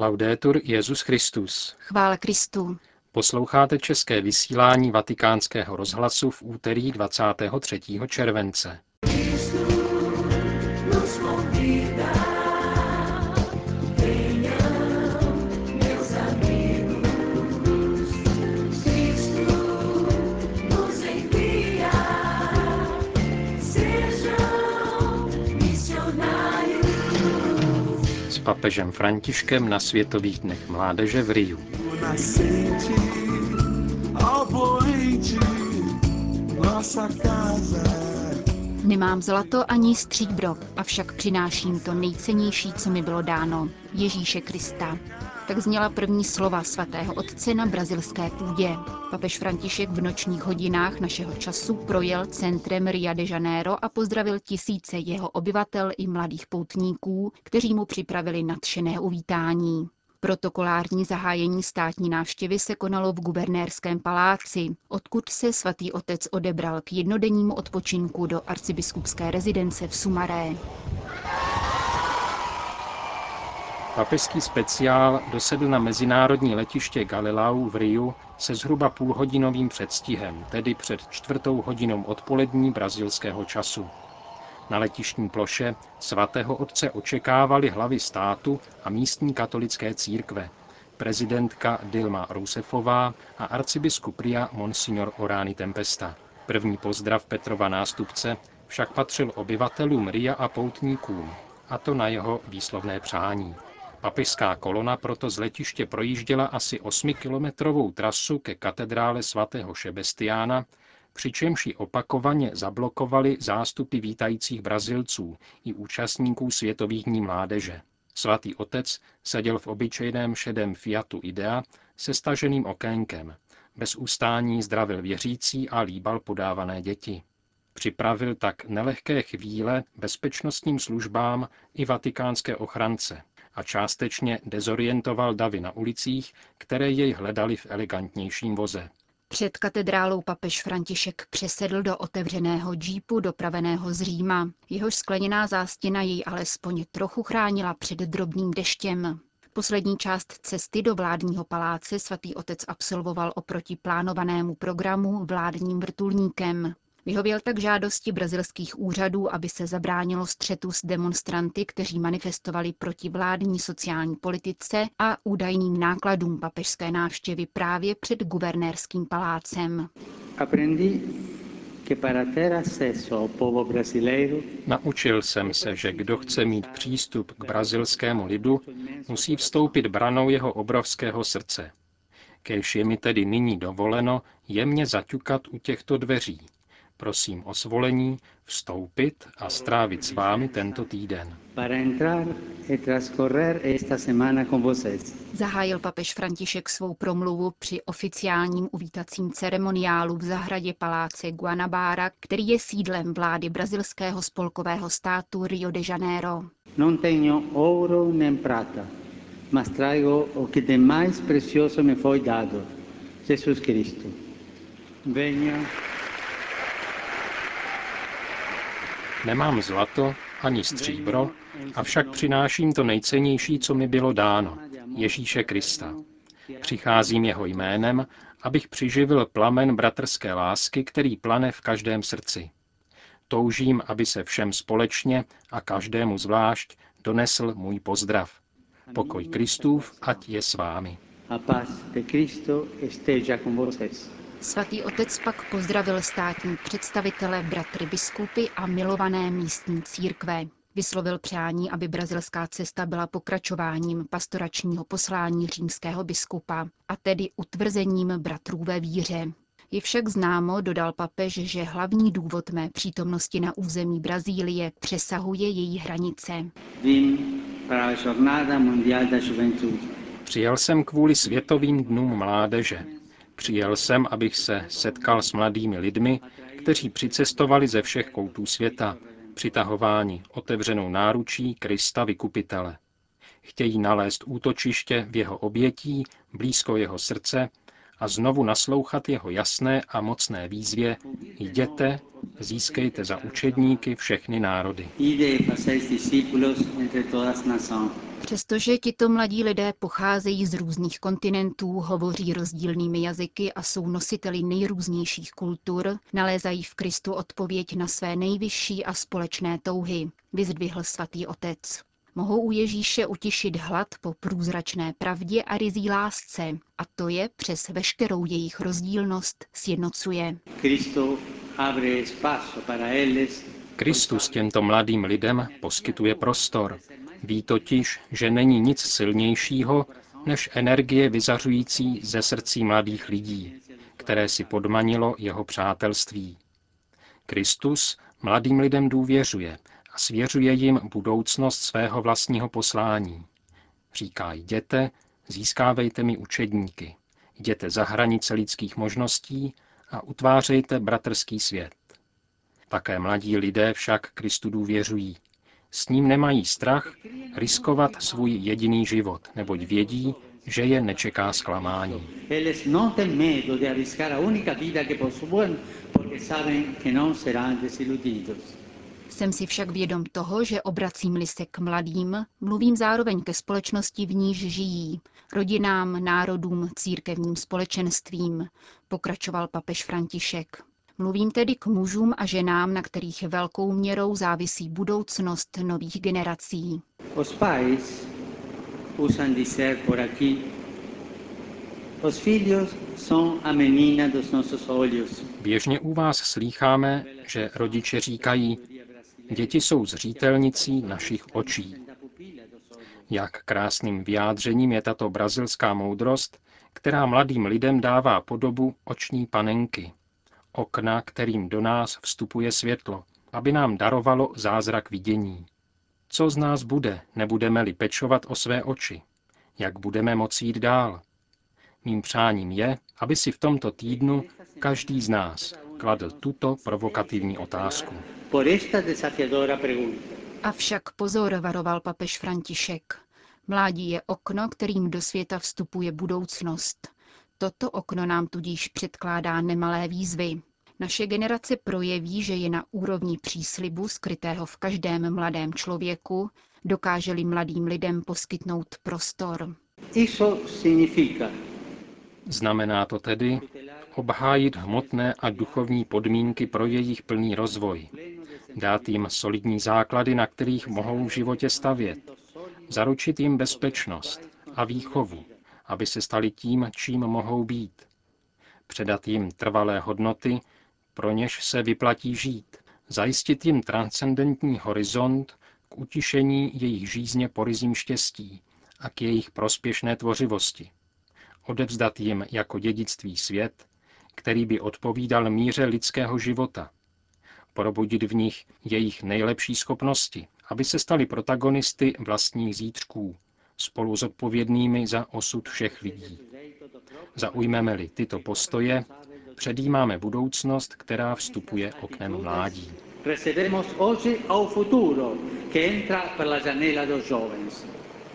Laudetur Jesus Christus. Chvála Kristu. Posloucháte české vysílání Vatikánského rozhlasu v úterý 23. července. Papežem Františkem na Světových dnech mládeže v Riu. Nemám zlato ani stříbro, avšak přináším to nejcennější, co mi bylo dáno, Ježíše Krista. Tak zněla první slova svatého otce na brazilské půdě. Papež František v nočních hodinách našeho času projel centrem Rio de Janeiro a pozdravil tisíce jeho obyvatel i mladých poutníků, kteří mu připravili nadšené uvítání. Protokolární zahájení státní návštěvy se konalo v gubernérském paláci, odkud se svatý otec odebral k jednodennímu odpočinku do arcibiskupské rezidence v Sumaré. Papežský speciál dosedl na mezinárodní letiště Galiláu v Riu se zhruba půlhodinovým předstihem, tedy před 16:00 odpolední brazilského času. Na letištní ploše svatého otce očekávali hlavy státu a místní katolické církve, prezidentka Dilma Rousseffová a arcibiskup Ria Monsignor Orani Tempesta. První pozdrav Petrova nástupce však patřil obyvatelům Ria a poutníkům, a to na jeho výslovné přání. Papežská kolona proto z letiště projížděla asi 8kilometrovou trasu ke katedrále svatého Šebestiána, přičemž ji opakovaně zablokovali zástupy vítajících Brazilců i účastníků Světových dní mládeže. Svatý otec seděl v obyčejném šedém Fiatu Idea se staženým okénkem. Bez ustání zdravil věřící a líbal podávané děti. Připravil tak nelehké chvíle bezpečnostním službám i vatikánské ochrance a částečně dezorientoval davy na ulicích, které jej hledali v elegantnějším voze. Před katedrálou papež František přesedl do otevřeného džípu dopraveného z Říma. Jehož skleněná zástěna jej alespoň trochu chránila před drobným deštěm. Poslední část cesty do vládního paláce svatý otec absolvoval oproti plánovanému programu vládním vrtulníkem. Vyhověl tak žádosti brazilských úřadů, aby se zabránilo střetu s demonstranty, kteří manifestovali proti vládní sociální politice a údajným nákladům papežské návštěvy právě před guvernérským palácem. Naučil jsem se, že kdo chce mít přístup k brazilskému lidu, musí vstoupit branou jeho obrovského srdce. Kéž je mi tedy nyní dovoleno jemně zaťukat u těchto dveří. Prosím o svolení vstoupit a strávit s vámi tento týden. Zahájil papež František svou promluvu při oficiálním uvítacím ceremoniálu v zahradě paláce Guanabara, který je sídlem vlády brazilského spolkového státu Rio de Janeiro. Non tenho ouro nem prata, mas traigo o que de mais precioso me foi dado, Jesus Cristo. Venha. Nemám zlato ani stříbro, avšak přináším to nejcennější, co mi bylo dáno, Ježíše Krista. Přicházím jeho jménem, abych přiživil plamen bratrské lásky, který plane v každém srdci. Toužím, aby se všem společně a každému zvlášť donesl můj pozdrav. Pokoj Kristův, ať je s vámi. Svatý otec pak pozdravil státní představitele, bratry biskupy a milované místní církve. Vyslovil přání, aby brazilská cesta byla pokračováním pastoračního poslání římského biskupa, a tedy utvrzením bratrů ve víře. Je však známo, dodal papež, že hlavní důvod mé přítomnosti na území Brazílie přesahuje její hranice. Přijel jsem kvůli Světovým dnům mládeže. Přijel jsem, abych se setkal s mladými lidmi, kteří přicestovali ze všech koutů světa, přitahováni otevřenou náručí Krista Vykupitele. Chtějí nalézt útočiště v jeho obětí, blízko jeho srdce a znovu naslouchat jeho jasné a mocné výzvě: jděte, získejte za učedníky všechny národy. Přestože tito mladí lidé pocházejí z různých kontinentů, hovoří rozdílnými jazyky a jsou nositeli nejrůznějších kultur, nalézají v Kristu odpověď na své nejvyšší a společné touhy, vyzdvihl svatý otec. Mohou u Ježíše utišit hlad po průzračné pravdě a ryzí lásce, a to je přes veškerou jejich rozdílnost sjednocuje. Kristus těmto mladým lidem poskytuje prostor. Ví totiž, že není nic silnějšího než energie vyzařující ze srdcí mladých lidí, které si podmanilo jeho přátelství. Kristus mladým lidem důvěřuje a svěřuje jim budoucnost svého vlastního poslání. Říká: jděte, získávejte mi učedníky, jděte za hranice lidských možností a utvářejte bratrský svět. Také mladí lidé však Kristu důvěřují. S ním nemají strach riskovat svůj jediný život, neboť vědí, že je nečeká zklamání. Jsem si však vědom toho, že obracím-li se k mladým, mluvím zároveň ke společnosti, v níž žijí, rodinám, národům, církevním společenstvím, pokračoval papež František. Mluvím tedy k mužům a ženám, na kterých velkou měrou závisí budoucnost nových generací. Běžně u vás slýcháme, že rodiče říkají: děti jsou zřítelnicí našich očí. Jak krásným vyjádřením je tato brazilská moudrost, která mladým lidem dává podobu oční panenky, okna, kterým do nás vstupuje světlo, aby nám darovalo zázrak vidění. Co z nás bude, nebudeme-li pečovat o své oči? Jak budeme moci jít dál? Mým přáním je, aby si v tomto týdnu každý z nás kladl tuto provokativní otázku. Avšak pozor, varoval papež František. Mládí je okno, kterým do světa vstupuje budoucnost. Toto okno nám tudíž předkládá nemalé výzvy. Naše generace projeví, že je na úrovni příslibu skrytého v každém mladém člověku, dokáže-li mladým lidem poskytnout prostor. Znamená to tedy obhájit hmotné a duchovní podmínky pro jejich plný rozvoj, dát jim solidní základy, na kterých mohou v životě stavět, zaručit jim bezpečnost a výchovu, aby se stali tím, čím mohou být. Předat jim trvalé hodnoty, pro něž se vyplatí žít. Zajistit jim transcendentní horizont k utišení jejich žízně po ryzím štěstí a k jejich prospěšné tvořivosti. Odevzdat jim jako dědictví svět, který by odpovídal míře lidského života. Probudit v nich jejich nejlepší schopnosti, aby se stali protagonisty vlastních zítřků, spolu s odpovědnými za osud všech lidí. Zaujmeme-li tyto postoje, předjímáme budoucnost, která vstupuje oknem mládí.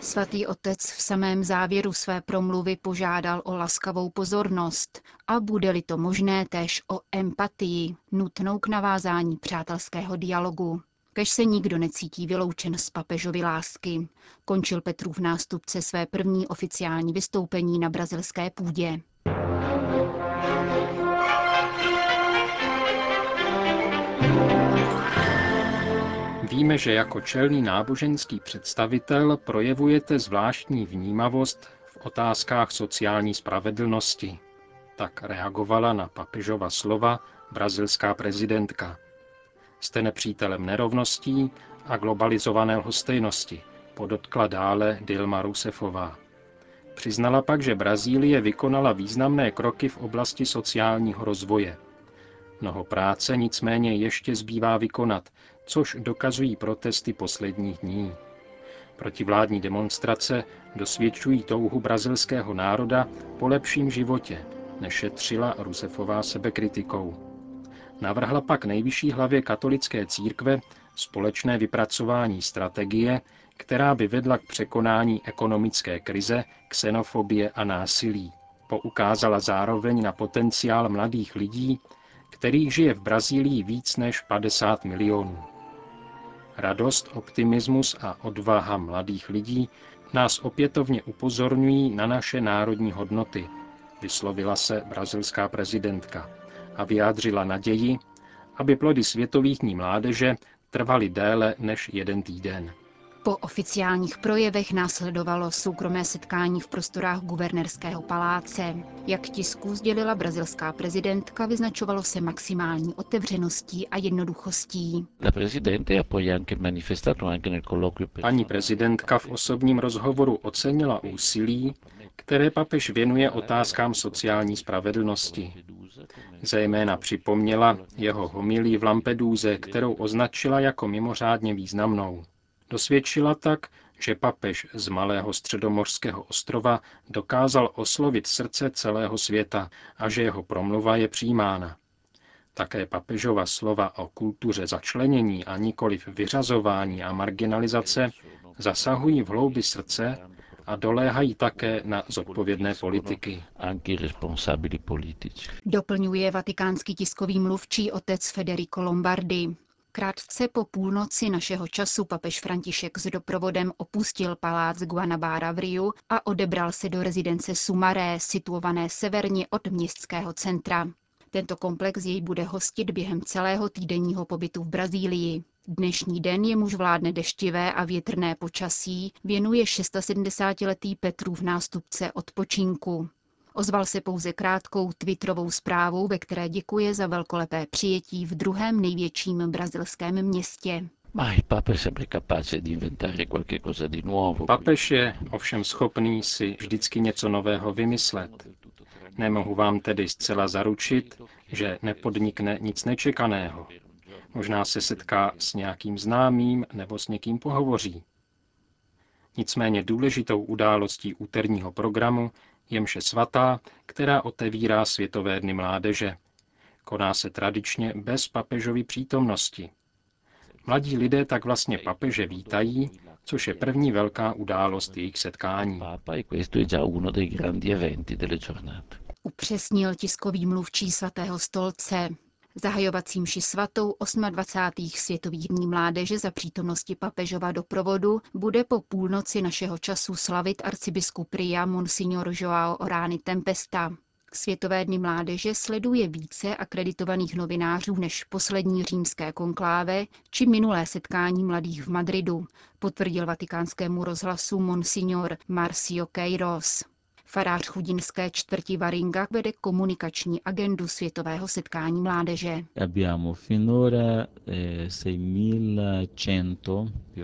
Svatý otec v samém závěru své promluvy požádal o laskavou pozornost a bude-li to možné též o empatii, nutnou k navázání přátelského dialogu. Kež se nikdo necítí vyloučen z papežovy lásky, končil Petrův nástupce své první oficiální vystoupení na brazilské půdě. Víme, že jako čelný náboženský představitel projevujete zvláštní vnímavost v otázkách sociální spravedlnosti. Tak reagovala na papežova slova brazilská prezidentka. Jste nepřítelem nerovností a globalizované lhostejnosti, podotkla dále Dilma Rousseffová. Přiznala pak, že Brazílie vykonala významné kroky v oblasti sociálního rozvoje. Mnoho práce nicméně ještě zbývá vykonat, což dokazují protesty posledních dní. Protivládní demonstrace dosvědčují touhu brazilského národa po lepším životě, nešetřila Rousseffová sebekritikou. Navrhla pak nejvyšší hlavě katolické církve společné vypracování strategie, která by vedla k překonání ekonomické krize, xenofobie a násilí. Poukázala zároveň na potenciál mladých lidí, kterých žije v Brazílii víc než 50 milionů. Radost, optimismus a odvaha mladých lidí nás opětovně upozorňují na naše národní hodnoty, vyslovila se brazilská prezidentka a vyjádřila naději, aby plody Světových dní mládeže trvaly déle než jeden týden. Po oficiálních projevech následovalo soukromé setkání v prostorách guvernérského paláce. Jak tisku sdělila brazilská prezidentka, vyznačovalo se maximální otevřeností a jednoduchostí. Paní prezidentka v osobním rozhovoru ocenila úsilí, které papež věnuje otázkám sociální spravedlnosti. Zejména připomněla jeho homilii v Lampeduze, kterou označila jako mimořádně významnou. Dosvědčila tak, že papež z malého středomořského ostrova dokázal oslovit srdce celého světa a že jeho promluva je přijímána. Také papežova slova o kultuře začlenění a nikoliv vyřazování a marginalizace zasahují v hloubi srdce a doléhají také na zodpovědné politiky. Doplňuje vatikánský tiskový mluvčí otec Federico Lombardi. Krátce po půlnoci našeho času papež František s doprovodem opustil palác Guanabara v Riu a odebral se do rezidence Sumaré, situované severně od městského centra. Tento komplex jej bude hostit během celého týdenního pobytu v Brazílii. Dnešní den, jemuž vládne deštivé a větrné počasí, věnuje 76letý Petrův nástupce odpočinku. Ozval se pouze krátkou twitterovou zprávou, ve které děkuje za velkolepé přijetí v druhém největším brazilském městě. Papež je ovšem schopný si vždycky něco nového vymyslet. Nemohu vám tedy zcela zaručit, že nepodnikne nic nečekaného. Možná se setká s nějakým známým nebo s někým pohovoří. Nicméně důležitou událostí úterního programu je mše svatá, která otevírá Světové dny mládeže. Koná se tradičně bez papežovy přítomnosti. Mladí lidé tak vlastně papeže vítají, což je první velká událost jejich setkání. Upřesnil tiskový mluvčí Svatého stolce. Zahajovací mši svatou 28. Světových dní mládeže za přítomnosti papežova doprovodu bude po půlnoci našeho času slavit arcibiskup Ria monsignor João Orani Tempesta. Světové dny mládeže sleduje více akreditovaných novinářů než poslední římské konkláve či minulé setkání mladých v Madridu, potvrdil Vatikánskému rozhlasu monsignor Marcio Queiros. Farář chudinské čtvrti Varinga vede komunikační agendu světového setkání mládeže.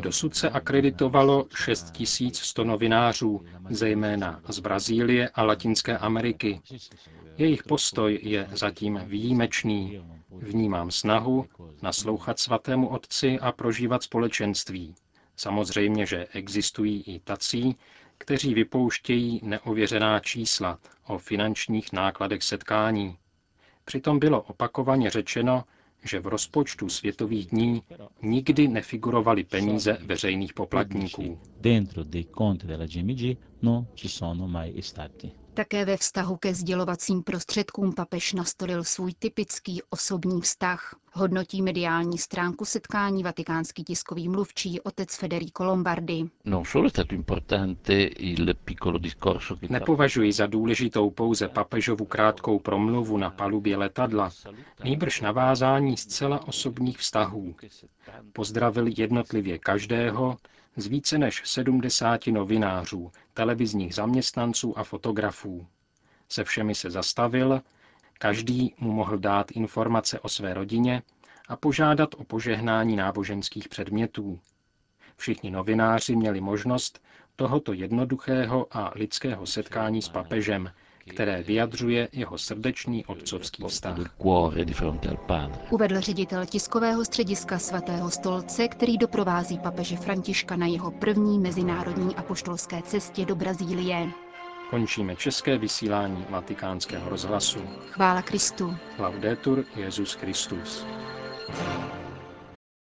Dosud se akreditovalo 6100 novinářů, zejména z Brazílie a Latinské Ameriky. Jejich postoj je zatím výjimečný. Vnímám snahu naslouchat svatému otci a prožívat společenství. Samozřejmě, že existují i tací, kteří vypouštějí neověřená čísla o finančních nákladech setkání. Přitom bylo opakovaně řečeno, že v rozpočtu Světových dní nikdy nefigurovaly peníze veřejných poplatníků. Také ve vztahu ke sdělovacím prostředkům papež nastolil svůj typický osobní vztah. Hodnotí mediální stránku setkání vatikánský tiskový mluvčí otec Federico Lombardi. Nepovažuji za důležitou pouze papežovu krátkou promluvu na palubě letadla, nýbrž navázání zcela osobních vztahů. Pozdravil jednotlivě každého z více než 70 novinářů, televizních zaměstnanců a fotografů. Se všemi se zastavil, každý mu mohl dát informace o své rodině a požádat o požehnání náboženských předmětů. Všichni novináři měli možnost tohoto jednoduchého a lidského setkání s papežem, které vyjadřuje jeho srdečný otcovský vztah. Uvedl ředitel tiskového střediska Svatého stolce, který doprovází papeže Františka na jeho první mezinárodní apoštolské cestě do Brazílie. Končíme české vysílání Vatikánského rozhlasu. Chvála Kristu. Laudetur Jesus Christus.